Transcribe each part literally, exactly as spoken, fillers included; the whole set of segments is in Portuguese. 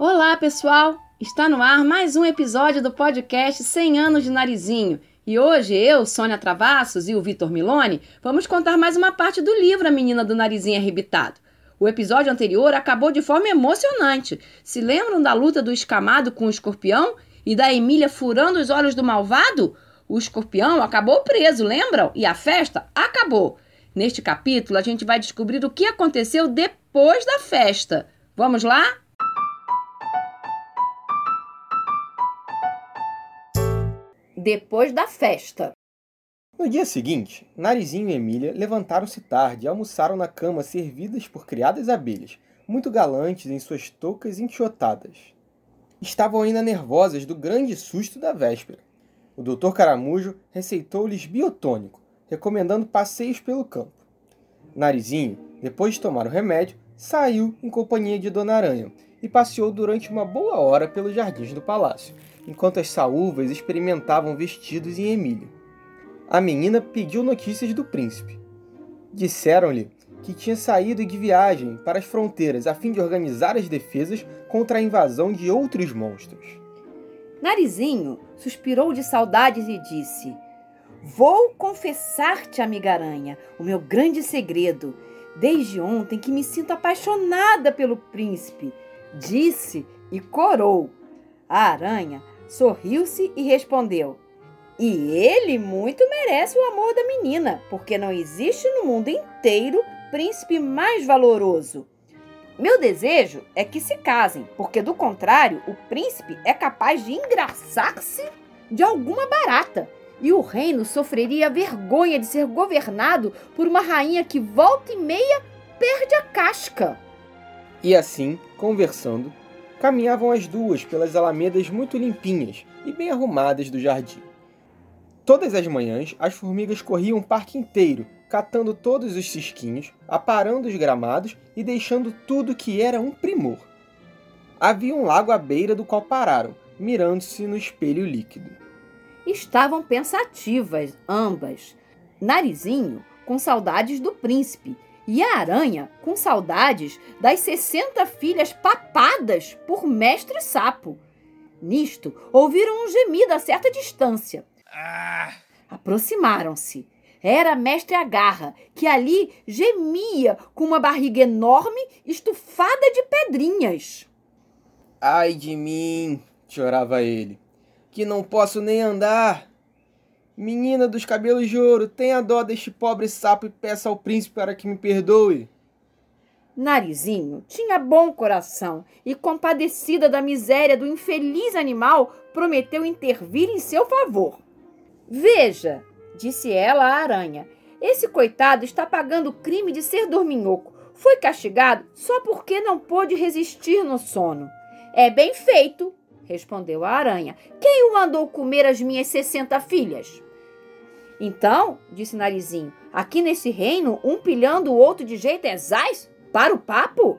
Olá, pessoal! Está no ar mais um episódio do podcast cem Anos de Narizinho. E hoje eu, Sônia Travassos e o Vitor Milone vamos contar mais uma parte do livro A Menina do Narizinho Arrebitado. O episódio anterior acabou de forma emocionante. Se lembram da luta do escamado com o escorpião e da Emília furando os olhos do malvado? O escorpião acabou preso, lembram? E a festa acabou. Neste capítulo, a gente vai descobrir o que aconteceu depois da festa. Vamos lá? Depois da festa. No dia seguinte, Narizinho e Emília levantaram-se tarde e almoçaram na cama servidas por criadas abelhas, muito galantes em suas toucas enxotadas. Estavam ainda nervosas do grande susto da véspera. O doutor Caramujo receitou-lhes biotônico, recomendando passeios pelo campo. Narizinho, depois de tomar o remédio, saiu em companhia de Dona Aranha e passeou durante uma boa hora pelos jardins do palácio, enquanto as saúvas experimentavam vestidos em Emília. A menina pediu notícias do príncipe. Disseram-lhe que tinha saído de viagem para as fronteiras a fim de organizar as defesas contra a invasão de outros monstros. Narizinho suspirou de saudades e disse: "Vou confessar-te, amiga aranha, o meu grande segredo. Desde ontem que me sinto apaixonada pelo príncipe", disse e corou. A aranha sorriu-se e respondeu: "E ele muito merece o amor da menina, porque não existe no mundo inteiro príncipe mais valoroso. Meu desejo é que se casem, porque do contrário, o príncipe é capaz de engraçar-se de alguma barata, e o reino sofreria vergonha de ser governado por uma rainha que volta e meia perde a casca." E assim, conversando, caminhavam as duas pelas alamedas muito limpinhas e bem arrumadas do jardim. Todas as manhãs, as formigas corriam o parque inteiro, catando todos os cisquinhos, aparando os gramados e deixando tudo que era um primor. Havia um lago à beira do qual pararam, mirando-se no espelho líquido. Estavam pensativas, ambas. Narizinho com saudades do príncipe, e a aranha com saudades das sessenta filhas papadas por mestre sapo. Nisto, ouviram um gemido a certa distância. Ah. Aproximaram-se. Era Mestre Agarra, que ali gemia com uma barriga enorme estufada de pedrinhas. "Ai de mim", chorava ele, "que não posso nem andar. Menina dos cabelos de ouro, tenha dó deste pobre sapo e peça ao príncipe para que me perdoe." Narizinho tinha bom coração e, compadecida da miséria do infeliz animal, prometeu intervir em seu favor. "Veja", disse ela à aranha, "esse coitado está pagando o crime de ser dorminhoco. Foi castigado só porque não pôde resistir no sono." "É bem feito", respondeu a aranha. "Quem o mandou comer as minhas sessenta filhas?" "Então", disse Narizinho, "aqui nesse reino, um pilhando o outro de jeito exás para o papo?"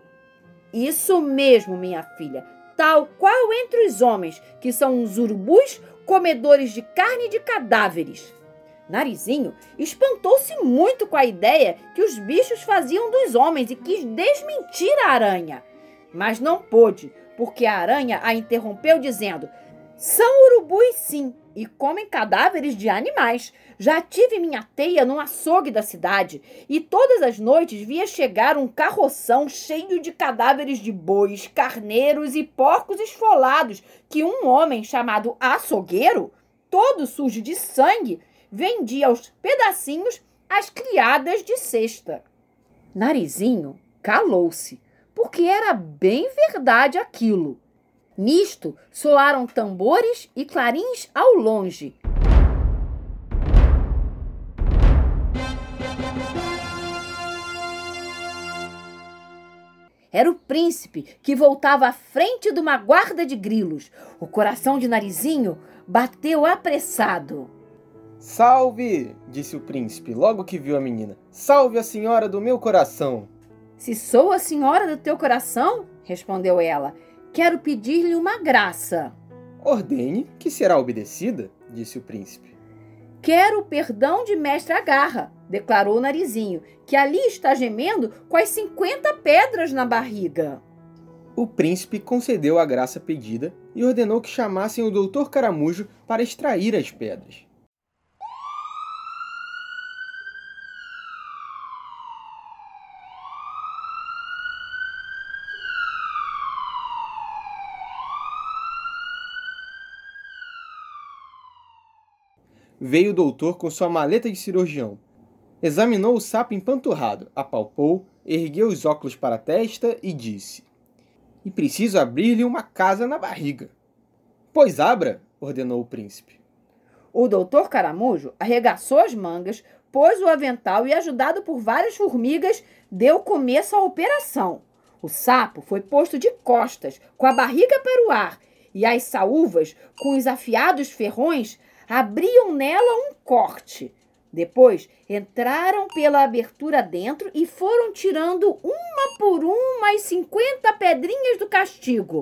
"Isso mesmo, minha filha, tal qual entre os homens, que são uns urubus comedores de carne e de cadáveres." Narizinho espantou-se muito com a ideia que os bichos faziam dos homens e quis desmentir a aranha. Mas não pôde, porque a aranha a interrompeu dizendo: "São urubus sim, e comem cadáveres de animais. Já tive minha teia num açougue da cidade, e todas as noites via chegar um carroção cheio de cadáveres de bois, carneiros e porcos esfolados, que um homem chamado açougueiro, todo sujo de sangue, vendia aos pedacinhos às criadas de cesta." Narizinho calou-se, porque era bem verdade aquilo. Nisto, soaram tambores e clarins ao longe. Era o príncipe, que voltava à frente de uma guarda de grilos. O coração de Narizinho bateu apressado. "Salve!", disse o príncipe, logo que viu a menina. "Salve a senhora do meu coração!" "Se sou a senhora do teu coração", respondeu ela, "quero pedir-lhe uma graça." "Ordene, que será obedecida", disse o príncipe. "Quero o perdão de Mestre Agarra", declarou o Narizinho, "que ali está gemendo com as cinquenta pedras na barriga." o príncipe concedeu a graça pedida e ordenou que chamassem o doutor Caramujo para extrair as pedras. Veio o doutor com sua maleta de cirurgião. Examinou o sapo empanturrado, apalpou, ergueu os óculos para a testa e disse: "E preciso abrir-lhe uma casa na barriga." "Pois abra", ordenou o príncipe. O doutor Caramujo arregaçou as mangas, pôs o avental e, ajudado por várias formigas, deu começo à operação. O sapo foi posto de costas, com a barriga para o ar, e as saúvas, com os afiados ferrões, abriam nela um corte. Depois, entraram pela abertura dentro e foram tirando uma por uma as cinquenta pedrinhas do castigo.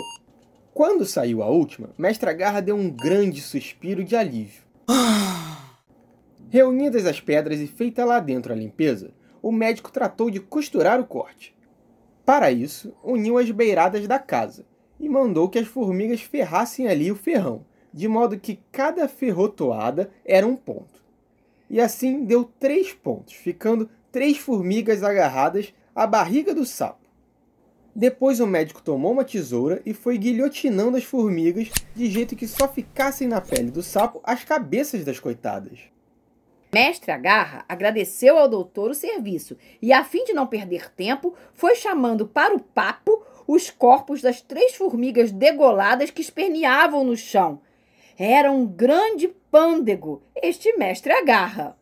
Quando saiu a última, Mestre Agarra deu um grande suspiro de alívio. Reunidas as pedras e feita lá dentro a limpeza, o médico tratou de costurar o corte. Para isso, uniu as beiradas da casa e mandou que as formigas ferrassem ali o ferrão, de modo que cada ferrotoada era um ponto. E assim deu três pontos, ficando três formigas agarradas à barriga do sapo. Depois o médico tomou uma tesoura e foi guilhotinando as formigas, de jeito que só ficassem na pele do sapo as cabeças das coitadas. Mestre Agarra agradeceu ao doutor o serviço e, a fim de não perder tempo, foi chamando para o papo os corpos das três formigas degoladas que esperneavam no chão. Era um grande pândego, este Mestre Agarra.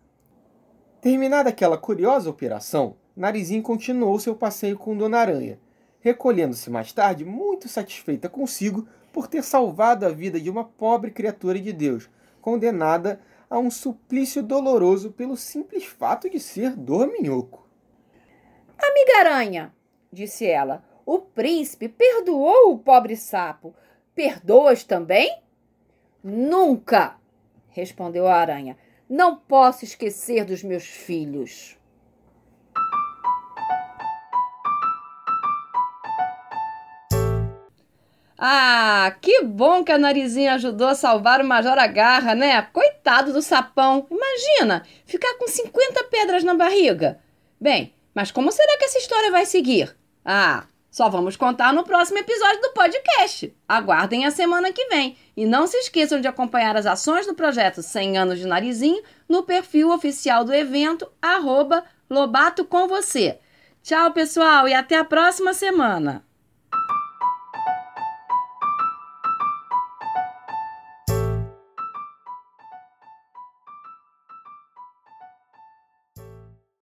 Terminada aquela curiosa operação, Narizinho continuou seu passeio com Dona Aranha, recolhendo-se mais tarde muito satisfeita consigo por ter salvado a vida de uma pobre criatura de Deus, condenada a um suplício doloroso pelo simples fato de ser dorminhoco. "Amiga Aranha", disse ela, "o príncipe perdoou o pobre sapo. Perdoas também?" "Nunca", respondeu a aranha. "Não posso esquecer dos meus filhos." Ah, que bom que a Narizinha ajudou a salvar o Major Agarra, né? Coitado do sapão. Imagina, ficar com cinquenta pedras na barriga. Bem, mas como será que essa história vai seguir? Ah... Só vamos contar no próximo episódio do podcast. Aguardem a semana que vem. E não se esqueçam de acompanhar as ações do projeto cem Anos de Narizinho no perfil oficial do evento, arroba lobato com você. Tchau, pessoal, e até a próxima semana.